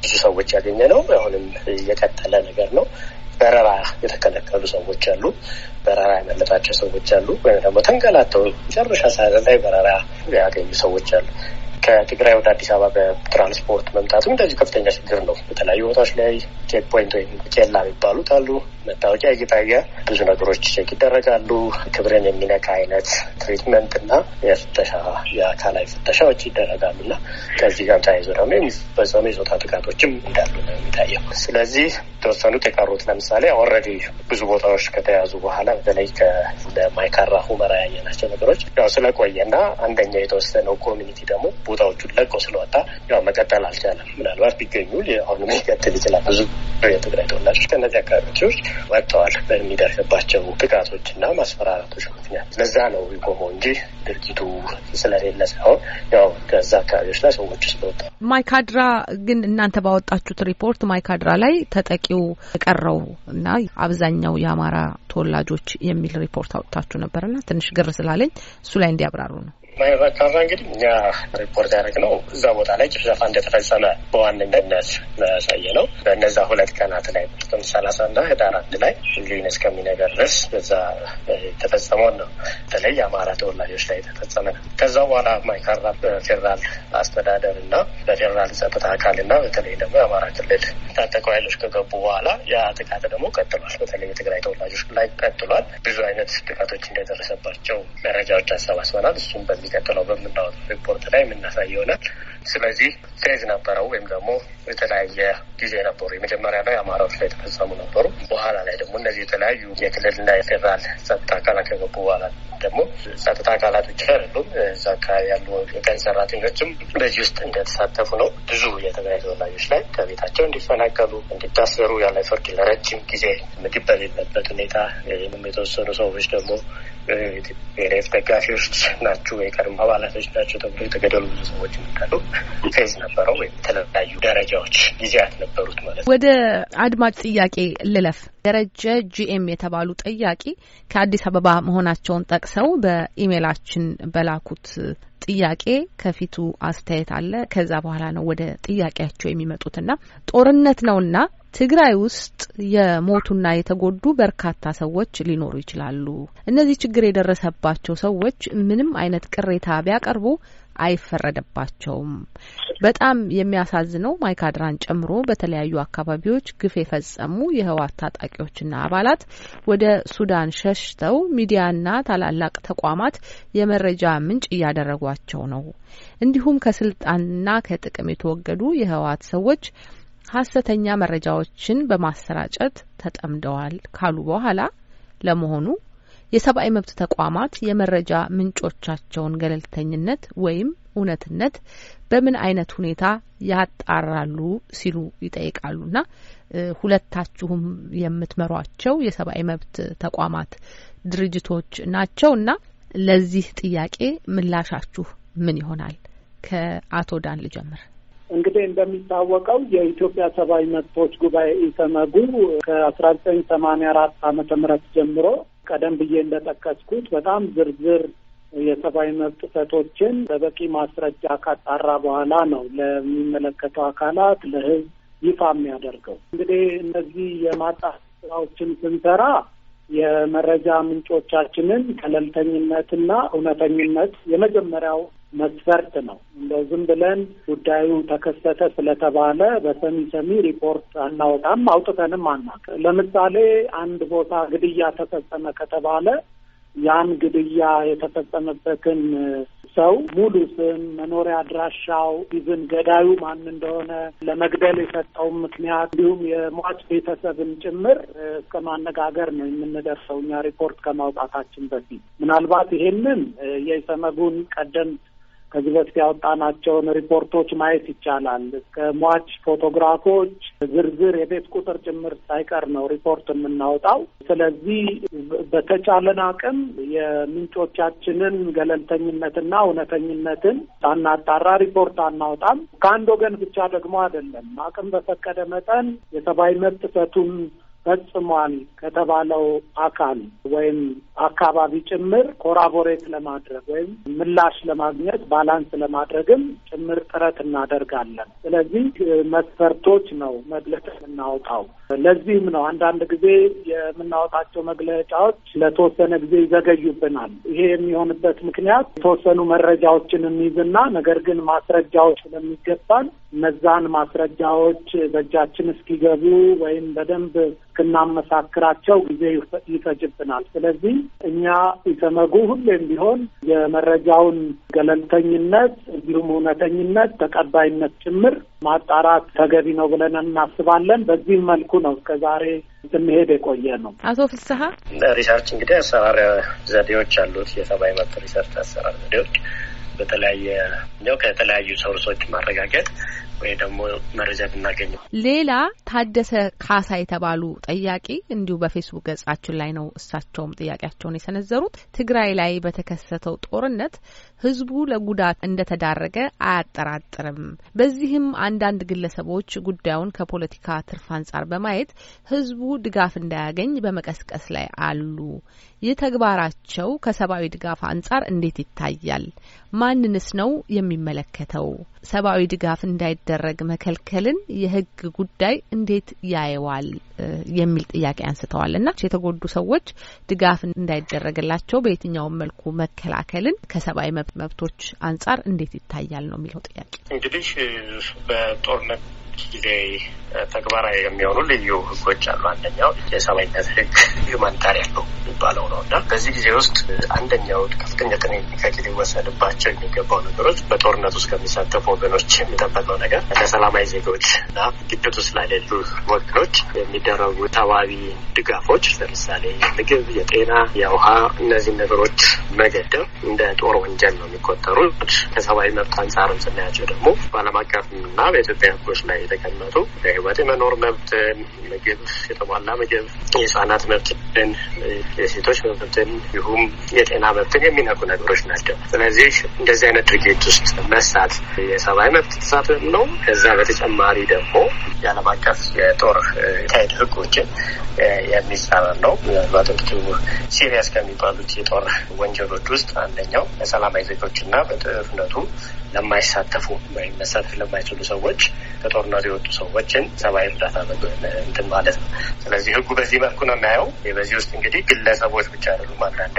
ብዙ ሰዎች ያገኘ ነው። አሁንም የቀጠለ ነገር ነው። በረራ የተከለከሉ ሰዎች አሉ። በረራ ያመለጣቸው ሰዎች አሉ። ወይም ደግሞ ተንገላተው ጨርሻ ሰዓት ላይ በረራ ያገኙ ሰዎች አሉ። ከትግራይ ወደ አዲስ አበባ በትራንስፖርት መምጣቱም እንደዚህ ከፍተኛ ችግር ነው። በተለያዩ ቦታዎች ላይ ቼክ ፖይንት ወይም ኬላ የሚባሉት አሉ። መታወቂያ እየታየ ብዙ ነገሮች ቼክ ይደረጋሉ። ክብርን የሚነካ አይነት ትሪትመንት እና የፍተሻ የአካላዊ ፍተሻዎች ይደረጋሉ እና ከዚህ ጋር ተያይዞ ደግሞ የሚፈጸሙ የጾታ ጥቃቶችም እንዳሉ ነው የሚታየው። ስለዚህ የተወሰኑት የቀሩት ለምሳሌ ኦልሬዲ ብዙ ቦታዎች ከተያዙ በኋላ በተለይ ከማይካራ ሁመራ ያየናቸው ነገሮች ያው ስለቆየና አንደኛ የተወሰነው ኮሚኒቲ ደግሞ ቦታዎቹን ለቀው ስለወጣ ያው መቀጠል አልቻለም። ምናልባት ቢገኙ አሁን ሊቀጥል ይችላል። ብዙ የትግራይ ተወላጆች ከእነዚህ አካባቢዎች ወጥተዋል በሚደርስባቸው ጥቃቶችና ማስፈራራቶች ምክንያት። ለዛ ነው ይቆመው እንጂ ድርጊቱ ስለሌለ ሳይሆን ያው ከዛ አካባቢዎች ላይ ሰዎች ስለወጣ። ማይካድራ ግን እናንተ ባወጣችሁት ሪፖርት ማይካድራ ላይ ተጠቂው ቀረው እና አብዛኛው የአማራ ተወላጆች የሚል ሪፖርት አውጥታችሁ ነበርና ትንሽ ግር ስላለኝ እሱ ላይ እንዲያብራሩ ነው። ማይካድራ እንግዲህ እኛ ሪፖርት ያደረግነው እዛ ቦታ ላይ ጭፍጨፋ እንደተፈጸመ በዋነኝነት ያሳየ ነው። በእነዛ ሁለት ቀናት ላይ ጥቅምት ሰላሳ እና ህዳር አንድ ላይ ዩኔስ ከሚነገር ድረስ በዛ የተፈጸመውን ነው። በተለይ የአማራ ተወላጆች ላይ የተፈጸመ ነው። ከዛ በኋላ ማይካድራ በፌዴራል አስተዳደር እና በፌዴራል ጸጥታ አካል እና በተለይ ደግሞ የአማራ ክልል ታጠቁ ኃይሎች ከገቡ በኋላ ያ ጥቃት ደግሞ ቀጥሏል። በተለይ የትግራይ ተወላጆች ላይ ቀጥሏል። ብዙ አይነት ጥቃቶች እንደደረሰባቸው መረጃዎች አሰባስበናል። እሱም በሚ በሚቀጥለው በምናወጥ ሪፖርት ላይ የምናሳየው ይሆናል። ስለዚህ ፌዝ ነበረው ወይም ደግሞ የተለያየ ጊዜ ነበሩ። የመጀመሪያ ላይ አማራዎች ላይ የተፈጸሙ ነበሩ። በኋላ ላይ ደግሞ እነዚህ የተለያዩ የክልልና የፌዴራል ጸጥታ አካላት ከገቡ በኋላ ደግሞ ጸጥታ አካላት ብቻ አይደሉም፣ እዛ አካባቢ ያሉ የቀን ሰራተኞችም በዚህ ውስጥ እንደተሳተፉ ነው። ብዙ የትግራይ ተወላጆች ላይ ከቤታቸው እንዲፈናቀሉ፣ እንዲታሰሩ ያለ ፍርድ ለረጅም ጊዜ ምግብ በሌለበት ሁኔታ የተወሰኑ ሰዎች ደግሞ የሬፍ ደጋፊዎች ናቸው የቀድሞ አባላቶች ናቸው ተብሎ የተገደሉ ብዙ ሰዎች እንዳሉ ፌዝ ነበረው። ወይም የተለያዩ ደረጃዎች ጊዜያት ነበሩት ማለት ነው። ወደ አድማጭ ጥያቄ ልለፍ። ደረጀ ጂኤም የተባሉ ጠያቂ ከአዲስ አበባ መሆናቸውን ጠቅሰው በኢሜይላችን በላኩት ጥያቄ ከፊቱ አስተያየት አለ። ከዛ በኋላ ነው ወደ ጥያቄያቸው የሚመጡትና ጦርነት ነውና ትግራይ ውስጥ የሞቱና የተጎዱ በርካታ ሰዎች ሊኖሩ ይችላሉ። እነዚህ ችግር የደረሰባቸው ሰዎች ምንም አይነት ቅሬታ ቢያቀርቡ አይፈረደባቸውም። በጣም የሚያሳዝነው ማይካድራን ጨምሮ በተለያዩ አካባቢዎች ግፍ የፈጸሙ የህወሓት ታጣቂዎችና አባላት ወደ ሱዳን ሸሽተው ሚዲያና ታላላቅ ተቋማት የመረጃ ምንጭ እያደረጓቸው ነው። እንዲሁም ከስልጣንና ከጥቅም የተወገዱ የህወሓት ሰዎች ሐሰተኛ መረጃዎችን በማሰራጨት ተጠምደዋል ካሉ በኋላ ለመሆኑ የሰብአዊ መብት ተቋማት የመረጃ ምንጮቻቸውን ገለልተኝነት ወይም እውነትነት በምን አይነት ሁኔታ ያጣራሉ ሲሉ ይጠይቃሉና ሁለታችሁም የምትመሯቸው የሰብአዊ መብት ተቋማት ድርጅቶች ናቸውና ለዚህ ጥያቄ ምላሻችሁ ምን ይሆናል? ከአቶ ዳን ልጀምር። እንግዲህ እንደሚታወቀው የኢትዮጵያ ሰብአዊ መብቶች ጉባኤ ኢሰመጉ ከአስራ ዘጠኝ ሰማንያ አራት ዓመተ ምህረት ጀምሮ ቀደም ብዬ እንደጠቀስኩት በጣም ዝርዝር የሰብአዊ መብት ጥሰቶችን በበቂ ማስረጃ ካጣራ በኋላ ነው ለሚመለከተው አካላት ለህዝብ ይፋ የሚያደርገው። እንግዲህ እነዚህ የማጣራት ስራዎችን ስንሰራ የመረጃ ምንጮቻችንን ገለልተኝነትና እውነተኝነት የመጀመሪያው መስፈርት ነው። እንደው ዝም ብለን ጉዳዩ ተከሰተ ስለተባለ በሰሚ ሰሚ ሪፖርት አናወጣም፣ አውጥተንም አናውቅ። ለምሳሌ አንድ ቦታ ግድያ ተፈጸመ ከተባለ ያን ግድያ የተፈጸመበትን ሰው ሙሉ ስም፣ መኖሪያ አድራሻው፣ ይዘን ገዳዩ ማን እንደሆነ፣ ለመግደል የሰጠው ምክንያት እንዲሁም የሟች ቤተሰብን ጭምር እስከ ማነጋገር ነው የምንደርሰው እኛ ሪፖርት ከማውጣታችን በፊት። ምናልባት ይሄንን የኢሰመጉን ቀደም ከዚህ በፊት ያወጣናቸውን ሪፖርቶች ማየት ይቻላል። እስከ ሟች ፎቶግራፎች፣ ዝርዝር የቤት ቁጥር ጭምር ሳይቀር ነው ሪፖርት የምናወጣው። ስለዚህ በተቻለን አቅም የምንጮቻችንን ገለልተኝነትና እውነተኝነትን ሳናጣራ ሪፖርት አናወጣም። ከአንድ ወገን ብቻ ደግሞ አይደለም። አቅም በፈቀደ መጠን የሰብአዊ መብት ጥሰቱን ፈጽሟል ከተባለው አካል ወይም አካባቢ ጭምር ኮራቦሬት ለማድረግ ወይም ምላሽ ለማግኘት ባላንስ ለማድረግም ጭምር ጥረት እናደርጋለን። ስለዚህ መስፈርቶች ነው መግለጫ የምናወጣው። ለዚህም ነው አንዳንድ ጊዜ የምናወጣቸው መግለጫዎች ለተወሰነ ጊዜ ይዘገዩብናል። ይሄ የሚሆንበት ምክንያት የተወሰኑ መረጃዎችን የሚይዝና ነገር ግን ማስረጃዎች ስለሚገባን እነዛን ማስረጃዎች በእጃችን እስኪገቡ ወይም በደንብ እስክናመሳክራቸው ጊዜ ይፈጅብናል። ስለዚህ እኛ ኢሰመጉ ሁሌም ቢሆን የመረጃውን ገለልተኝነት እንዲሁም እውነተኝነት ተቀባይነት ጭምር ማጣራት ተገቢ ነው ብለን እናስባለን። በዚህም መልኩ ነው እስከዛሬ ስንሄድ የቆየ ነው። አቶ ፍስሐ፣ ሪሰርች እንግዲህ አሰራር ዘዴዎች አሉት። የሰብአዊ መብት ሪሰርች አሰራር ዘዴዎች በተለያየ ነው ከተለያዩ ሶርሶች ማረጋገጥ ወይ ደግሞ መረጃ እናገኘው። ሌላ ታደሰ ካሳ የተባሉ ጠያቂ እንዲሁ በፌስቡክ ገጻችን ላይ ነው እሳቸውም ጥያቄያቸውን የሰነዘሩት። ትግራይ ላይ በተከሰተው ጦርነት ህዝቡ ለጉዳት እንደተዳረገ አያጠራጥርም። በዚህም አንዳንድ ግለሰቦች ጉዳዩን ከፖለቲካ ትርፍ አንጻር በማየት ህዝቡ ድጋፍ እንዳያገኝ በመቀስቀስ ላይ አሉ። ይህ ተግባራቸው ከሰብአዊ ድጋፍ አንጻር እንዴት ይታያል? ማንንስ ነው የሚመለከተው? ሰብአዊ ድጋፍ እንዳይደረግ መከልከልን የህግ ጉዳይ እንዴት ያየዋል የሚል ጥያቄ አንስተዋልና የተጎዱ ሰዎች ድጋፍ እንዳይደረግላቸው በየትኛው መልኩ መከላከልን ከሰብአዊ መብቶች አንፃር እንዴት ይታያል ነው የሚለው ጥያቄ። እንግዲህ በጦርነት ጊዜ ተግባራዊ የሚሆኑ ልዩ ህጎች አሉ። አንደኛው የሰብአዊነት ህግ ሁማኒታሪያን ነው የሚባለው ነውና በዚህ ጊዜ ውስጥ አንደኛው ከፍተኛ ጥንቃቄ ሊወሰድባቸው የሚገባው ነገሮች በጦርነት ውስጥ ከሚሳተፉ ወገኖች የሚጠበቀው ነገር ለሰላማዊ ዜጎችና ግጭት ውስጥ ላሉ ወገኖች የሚደረጉ ሰብአዊ ድጋፎች ለምሳሌ ምግብ፣ የጤና፣ የውሃ እነዚህ ነገሮች መገደብ እንደ ጦር ወንጀል ነው የሚቆጠሩት። ከሰብአዊ መብት አንፃርም ስናያቸው ደግሞ በዓለም አቀፍና በኢትዮጵያ ህጎች ላይ የተቀመጡ የህይወት መኖር መብትን፣ ምግብ፣ የተሟላ ምግብ፣ የህፃናት መብትን፣ የሴቶች መብትን ይሁም የጤና መብትን የሚነኩ ነገሮች ናቸው። ስለዚህ እንደዚህ አይነት ድርጊት ውስጥ መሳት የሰብአዊ መብት ጥሰት ነው። ከዛ በተጨማሪ ደግሞ የዓለም አቀፍ የጦር ካይድ ህጎችን የሚጻረር ነው። በጥቂቱ ሲሪየስ ከሚባሉት የጦር ወንጀሎች ውስጥ አንደኛው ሰላማዊ ዜጎችና በጦርነቱ ለማይሳተፉ ወይም መሳተፍ ለማይችሉ ሰዎች ከጦርነቱ የወጡ ሰዎችን ሰብአዊ እርዳታ እንትን ማለት ነው። ስለዚህ ህጉ በዚህ መልኩ ነው የሚያየው። በዚህ ውስጥ እንግዲህ ግለሰቦች ብቻ አይደሉም። አንዳንዴ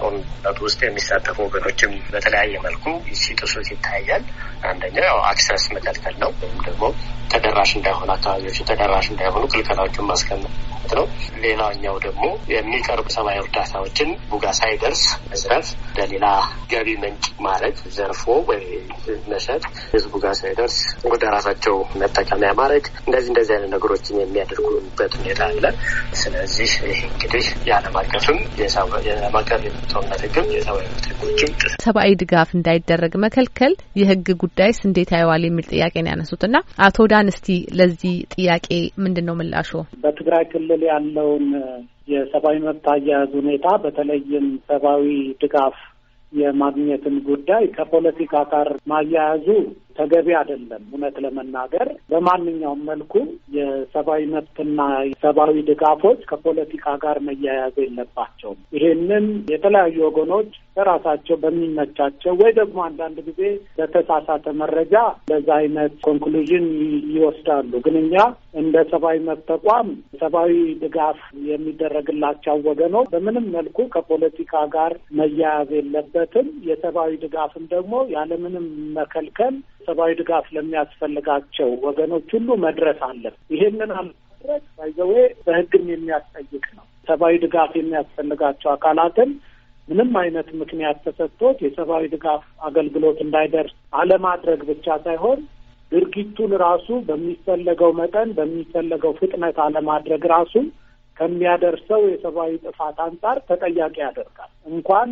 ጦርነቱ ውስጥ የሚሳተፉ ወገኖችም በተለያየ መልኩ ሲጥሱት ይታያል። አንደኛው አክሰስ መከልከል ነው ወይም ደግሞ ተደራሽ እንዳይሆኑ አካባቢዎች ተደራሽ እንዳይሆኑ ክልከላዎችን ማስቀመጥ ነው። ሌላኛው ደግሞ የሚቀርቡ ሰብአዊ እርዳታዎችን ቡጋ ሳይደርስ መዝረፍ፣ ለሌላ ገቢ ምንጭ ማለት ዘርፎ ወይ መሸጥ ህዝቡ ጋር ሳይደርስ ወደ ራሳቸው መጠቀሚያ ማድረግ እንደዚህ እንደዚህ አይነት ነገሮችን የሚያደርጉበት ሁኔታ አለ። ስለዚህ ይህ እንግዲህ የዓለም አቀፍም የዓለም አቀፍ የጦርነት ህግም የሰብአዊ መብት ህጎችም ሰብአዊ ድጋፍ እንዳይደረግ መከልከል የህግ ጉዳይስ እንዴት ያየዋል የሚል ጥያቄ ነው ያነሱትና አቶ ዳን እስቲ ለዚህ ጥያቄ ምንድን ነው ምላሹ? በትግራይ ክልል ያለውን የሰብአዊ መብት አያያዝ ሁኔታ በተለይም ሰብአዊ ድጋፍ የማግኘትን ጉዳይ ከፖለቲካ ጋር ማያያዙ ተገቢ አይደለም። እውነት ለመናገር በማንኛውም መልኩ የሰብአዊ መብትና የሰብአዊ ድጋፎች ከፖለቲካ ጋር መያያዝ የለባቸውም። ይሄንን የተለያዩ ወገኖች በራሳቸው በሚመቻቸው ወይ ደግሞ አንዳንድ ጊዜ በተሳሳተ መረጃ ለዛ አይነት ኮንክሉዥን ይወስዳሉ። ግን እኛ እንደ ሰብአዊ መብት ተቋም ሰብአዊ ድጋፍ የሚደረግላቸው ወገኖች በምንም መልኩ ከፖለቲካ ጋር መያያዝ የለበትም። የሰብአዊ ድጋፍም ደግሞ ያለምንም መከልከል ሰብአዊ ድጋፍ ለሚያስፈልጋቸው ወገኖች ሁሉ መድረስ አለበት። ይሄንን አለማድረግ ባይዘዌ በህግም የሚያስጠይቅ ነው። ሰብአዊ ድጋፍ የሚያስፈልጋቸው አካላትን ምንም አይነት ምክንያት ተሰጥቶት የሰብአዊ ድጋፍ አገልግሎት እንዳይደርስ አለማድረግ ብቻ ሳይሆን ድርጊቱን ራሱ በሚፈለገው መጠን በሚፈለገው ፍጥነት አለማድረግ ራሱ ከሚያደርሰው የሰብአዊ ጥፋት አንፃር ተጠያቂ ያደርጋል እንኳን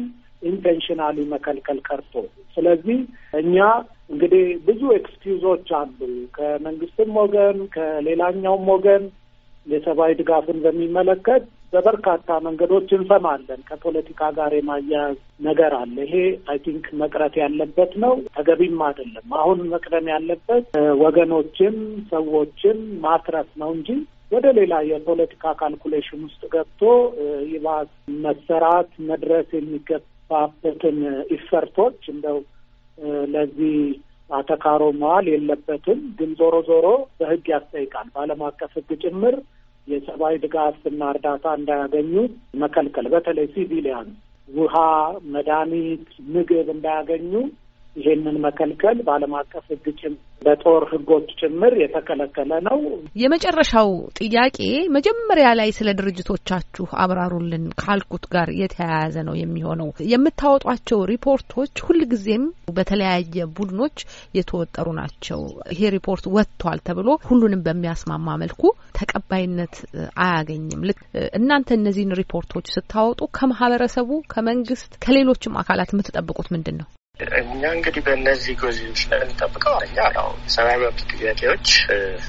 ኢንቴንሽናሊ መከልከል ቀርቶ። ስለዚህ እኛ እንግዲህ ብዙ ኤክስኪዩዞች አሉ ከመንግስትም ወገን ከሌላኛውም ወገን የሰብአዊ ድጋፍን በሚመለከት በበርካታ መንገዶች እንሰማለን። ከፖለቲካ ጋር የማያያዝ ነገር አለ። ይሄ አይ ቲንክ መቅረት ያለበት ነው፣ ተገቢም አይደለም። አሁን መቅደም ያለበት ወገኖችን ሰዎችን ማትረፍ ነው እንጂ ወደ ሌላ የፖለቲካ ካልኩሌሽን ውስጥ ገብቶ ይባስ መሰራት መድረስ የሚገባበትን ኢፈርቶች እንደው ለዚህ አተካሮ መዋል የለበትም። ግን ዞሮ ዞሮ በህግ ያስጠይቃል። በዓለም አቀፍ ህግ ጭምር የሰብአዊ ድጋፍና እርዳታ እንዳያገኙ መከልከል በተለይ ሲቪሊያን ውሃ፣ መድኃኒት፣ ምግብ እንዳያገኙ ይሄንን መከልከል በዓለም አቀፍ ህግ ጭምር በጦር ህጎች ጭምር የተከለከለ ነው። የመጨረሻው ጥያቄ መጀመሪያ ላይ ስለ ድርጅቶቻችሁ አብራሩልን ካልኩት ጋር የተያያዘ ነው የሚሆነው። የምታወጧቸው ሪፖርቶች ሁልጊዜም በተለያየ ቡድኖች የተወጠሩ ናቸው። ይሄ ሪፖርት ወጥቷል ተብሎ ሁሉንም በሚያስማማ መልኩ ተቀባይነት አያገኝም። ልክ እናንተ እነዚህን ሪፖርቶች ስታወጡ ከማህበረሰቡ፣ ከመንግስት፣ ከሌሎችም አካላት የምትጠብቁት ምንድን ነው? እኛ እንግዲህ በእነዚህ ጎዚዎች ላይ እንጠብቀው አለኛ ያው ሰብአዊ መብት ጥያቄዎች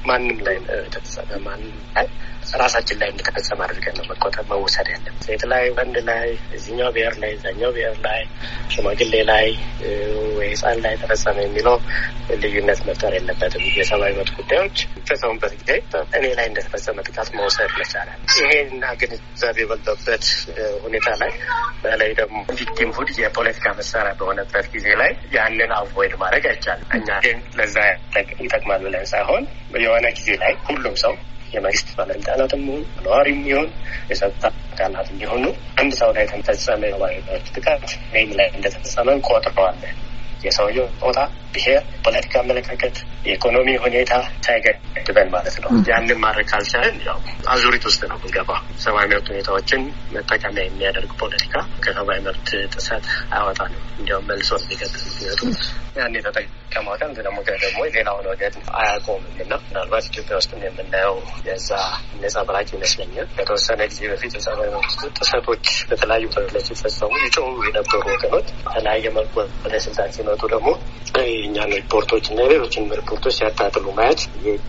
ማንም ላይ ተተሰበ ማንም ላይ ራሳችን ላይ እንድትፈጸም አድርገን ነው መቆጠብ መወሰድ ያለን። ሴት ላይ፣ ወንድ ላይ፣ እዚህኛው ብሔር ላይ፣ እዛኛው ብሔር ላይ፣ ሽማግሌ ላይ ወይ ህፃን ላይ ተፈጸመ የሚለው ልዩነት መፍጠር የለበትም። የሰብአዊ መብት ጉዳዮች ተፈጸሙበት ጊዜ እኔ ላይ እንደተፈጸመ ጥቃት መወሰድ መቻላል። ይሄና ግንዛቤ በለበት ሁኔታ ላይ በላይ ደግሞ ቪክቲም ሁድ የፖለቲካ መሳሪያ በሆነበት ጊዜ ላይ ያንን አቮይድ ማድረግ አይቻልም። እኛ ግን ለዛ ይጠቅማል ብለን ሳይሆን የሆነ ጊዜ ላይ ሁሉም ሰው የመንግስት ባለስልጣናትም ሆን ነዋሪም ሆን የጸጥታ አካላትም ሆኑ አንድ ሰው ላይ የተፈጸመ የባይበት ጥቃት ወይም ላይ እንደተፈጸመ እንቆጥረዋለን። የሰውየው ጾታ፣ ብሔር፣ ፖለቲካ አመለካከት፣ የኢኮኖሚ ሁኔታ ሳይገድበን ማለት ነው። ያንን ማድረግ ካልቻለን ያው አዙሪት ውስጥ ነው የምንገባው። ሰብአዊ መብት ሁኔታዎችን መጠቀሚያ የሚያደርግ ፖለቲካ ከሰብአዊ መብት ጥሰት አያወጣም፣ እንዲያውም መልሶ ሊቀጥል ምክንያቱም ያን የተጠቀመው ቀን ደግሞ ደግሞ ሌላውን ወገድ አያቆምም እና ምናልባት ኢትዮጵያ ውስጥ የምናየው የዛ ነጸብራቅ ይመስለኛል። ከተወሰነ ጊዜ በፊት የሰብአዊ መብት ጥሰቶች በተለያዩ ቦታዎች ሲፈጸሙ ይጮሁ የነበሩ ወገኖች ተለያየ መልኩ በስልጣን ሲመጡ ደግሞ የእኛን ሪፖርቶች እና ሌሎችን ሪፖርቶች ሲያጣጥሉ ማየት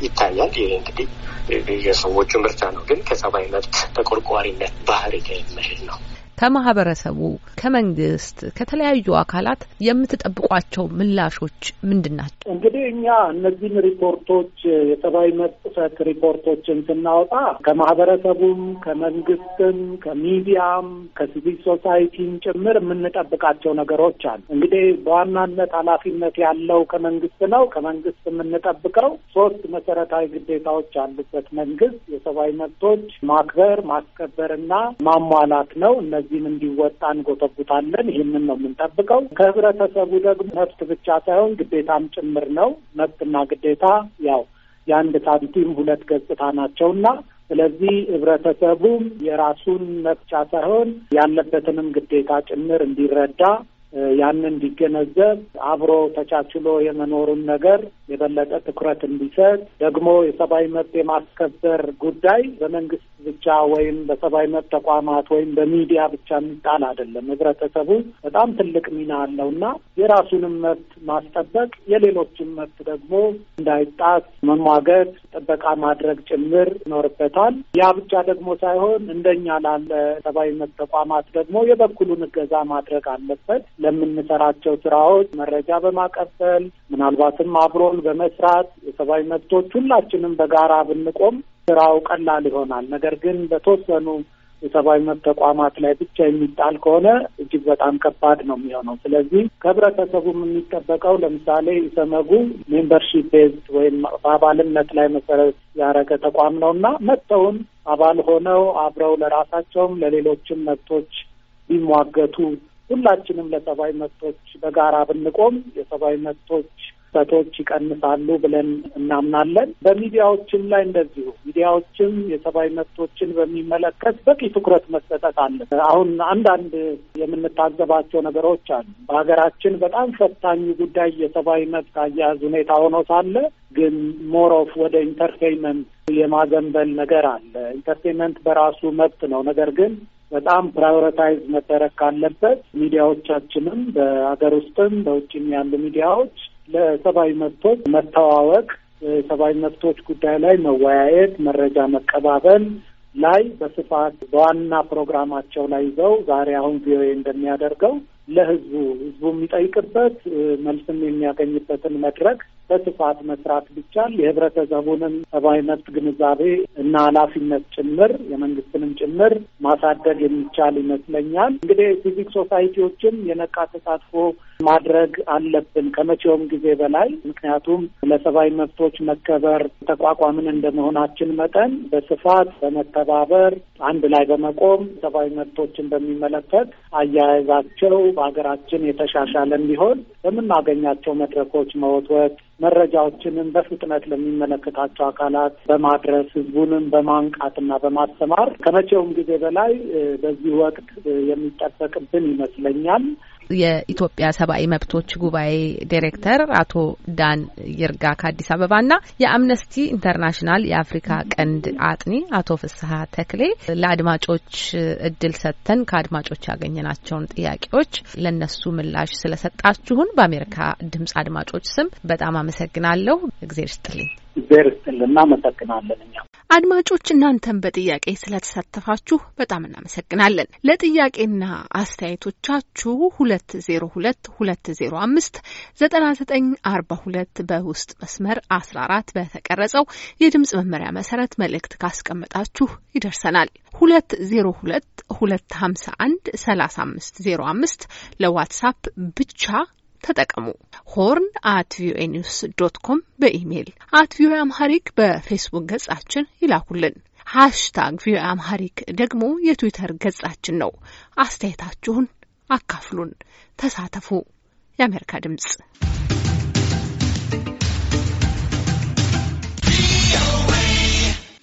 ይታያል። ይህ እንግዲህ የሰዎቹ ምርጫ ነው፣ ግን ከሰብአዊ መብት ተቆርቋሪነት ባህሪ ጋር የሚሄድ ነው። ከማህበረሰቡ፣ ከመንግስት፣ ከተለያዩ አካላት የምትጠብቋቸው ምላሾች ምንድን ናቸው? እንግዲህ እኛ እነዚህን ሪፖርቶች የሰብአዊ መብት ጥሰት ሪፖርቶችን ስናወጣ ከማህበረሰቡም፣ ከመንግስትም፣ ከሚዲያም፣ ከሲቪል ሶሳይቲም ጭምር የምንጠብቃቸው ነገሮች አሉ። እንግዲህ በዋናነት ኃላፊነት ያለው ከመንግስት ነው። ከመንግስት የምንጠብቀው ሶስት መሰረታዊ ግዴታዎች አሉበት መንግስት የሰብአዊ መብቶች ማክበር፣ ማስከበርና ማሟላት ነው። እነዚህም እንዲወጣ እንጎተጉታለን። ይህንን ነው የምንጠብቀው። ከህብረተሰቡ ደግሞ መብት ብቻ ሳይሆን ግዴታም ጭምር ነው። መብትና ግዴታ ያው የአንድ ሳንቲም ሁለት ገጽታ ናቸውና ስለዚህ ህብረተሰቡም የራሱን መብቻ ሳይሆን ያለበትንም ግዴታ ጭምር እንዲረዳ ያንን እንዲገነዘብ አብሮ ተቻችሎ የመኖሩን ነገር የበለጠ ትኩረት እንዲሰጥ ደግሞ የሰብአዊ መብት የማስከበር ጉዳይ በመንግስት ብቻ ወይም በሰብአዊ መብት ተቋማት ወይም በሚዲያ ብቻ የሚጣል አይደለም። ህብረተሰቡ በጣም ትልቅ ሚና አለውና የራሱንም መብት ማስጠበቅ የሌሎችን መብት ደግሞ እንዳይጣስ መሟገት፣ ጥበቃ ማድረግ ጭምር ይኖርበታል። ያ ብቻ ደግሞ ሳይሆን እንደኛ ላለ ሰብአዊ መብት ተቋማት ደግሞ የበኩሉን እገዛ ማድረግ አለበት። ለምንሰራቸው ስራዎች መረጃ በማቀበል ምናልባትም አብሮን በመስራት የሰብአዊ መብቶች ሁላችንም በጋራ ብንቆም ስራው ቀላል ይሆናል። ነገር ግን በተወሰኑ የሰብአዊ መብት ተቋማት ላይ ብቻ የሚጣል ከሆነ እጅግ በጣም ከባድ ነው የሚሆነው። ስለዚህ ከህብረተሰቡ የሚጠበቀው ለምሳሌ ኢሰመጉ ሜምበርሺፕ ቤዝድ ወይም በአባልነት ላይ መሰረት ያደረገ ተቋም ነውና መጥተውን አባል ሆነው አብረው ለራሳቸውም ለሌሎችም መብቶች ሊሟገቱ ሁላችንም ለሰብአዊ መብቶች በጋራ ብንቆም የሰብአዊ መብቶች ጥሰቶች ይቀንሳሉ ብለን እናምናለን። በሚዲያዎችም ላይ እንደዚሁ ሚዲያዎችም የሰብአዊ መብቶችን በሚመለከት በቂ ትኩረት መስጠት አለ። አሁን አንዳንድ የምንታዘባቸው ነገሮች አሉ። በሀገራችን በጣም ፈታኙ ጉዳይ የሰብአዊ መብት አያያዝ ሁኔታ ሆኖ ሳለ ግን ሞር ኦፍ ወደ ኢንተርቴይንመንት የማዘንበል ነገር አለ። ኢንተርቴይንመንት በራሱ መብት ነው፣ ነገር ግን በጣም ፕራዮሪታይዝ መደረግ ካለበት ሚዲያዎቻችንም በሀገር ውስጥም በውጭም ያሉ ሚዲያዎች ለሰብአዊ መብቶች መተዋወቅ፣ የሰብአዊ መብቶች ጉዳይ ላይ መወያየት፣ መረጃ መቀባበል ላይ በስፋት በዋና ፕሮግራማቸው ላይ ይዘው ዛሬ አሁን ቪኦኤ እንደሚያደርገው ለህዝቡ ህዝቡ የሚጠይቅበት መልስም የሚያገኝበትን መድረክ በስፋት መስራት ቢቻል የህብረተሰቡንም ሰብአዊ መብት ግንዛቤ እና ኃላፊነት ጭምር የመንግስትንም ጭምር ማሳደግ የሚቻል ይመስለኛል። እንግዲህ ሲቪክ ሶሳይቲዎችም የነቃ ተሳትፎ ማድረግ አለብን ከመቼውም ጊዜ በላይ። ምክንያቱም ለሰብአዊ መብቶች መከበር ተቋቋምን እንደመሆናችን መጠን በስፋት በመተባበር አንድ ላይ በመቆም ሰብአዊ መብቶችን በሚመለከት አያያዛቸው በሀገራችን የተሻሻለ እንዲሆን በምናገኛቸው መድረኮች መወትወት፣ መረጃዎችንም በፍጥነት ለሚመለከታቸው አካላት በማድረስ ህዝቡንም በማንቃትና በማስተማር ከመቼውም ጊዜ በላይ በዚህ ወቅት የሚጠበቅብን ይመስለኛል። የኢትዮጵያ ሰብአዊ መብቶች ጉባኤ ዳይሬክተር አቶ ዳን ይርጋ ከአዲስ አበባና የአምነስቲ ኢንተርናሽናል የአፍሪካ ቀንድ አጥኒ አቶ ፍስሐ ተክሌ ለአድማጮች እድል ሰጥተን ከአድማጮች ያገኘናቸውን ጥያቄዎች ለነሱ ምላሽ ስለሰጣችሁን በአሜሪካ ድምጽ አድማጮች ስም በጣም አመሰግናለሁ። እግዚአብሔር ይስጥልኝ። እግዚአብሔር ይስጥልና አመሰግናለሁ። አድማጮች እናንተም በጥያቄ ስለተሳተፋችሁ በጣም እናመሰግናለን። ለጥያቄና አስተያየቶቻችሁ ሁለት ዜሮ ሁለት ሁለት ዜሮ አምስት ዘጠና ዘጠኝ አርባ ሁለት በውስጥ መስመር አስራ አራት በተቀረጸው የድምጽ መመሪያ መሰረት መልእክት ካስቀመጣችሁ ይደርሰናል። ሁለት ዜሮ ሁለት ሁለት ሀምሳ አንድ ሰላሳ አምስት ዜሮ አምስት ለዋትስአፕ ብቻ ተጠቀሙ። horn at voanews dot com በኢሜል at voamharic በፌስቡክ ገጻችን ይላኩልን። ሃሽታግ voamharic ደግሞ የትዊተር ገጻችን ነው። አስተያየታችሁን አካፍሉን፣ ተሳተፉ። የአሜሪካ ድምጽ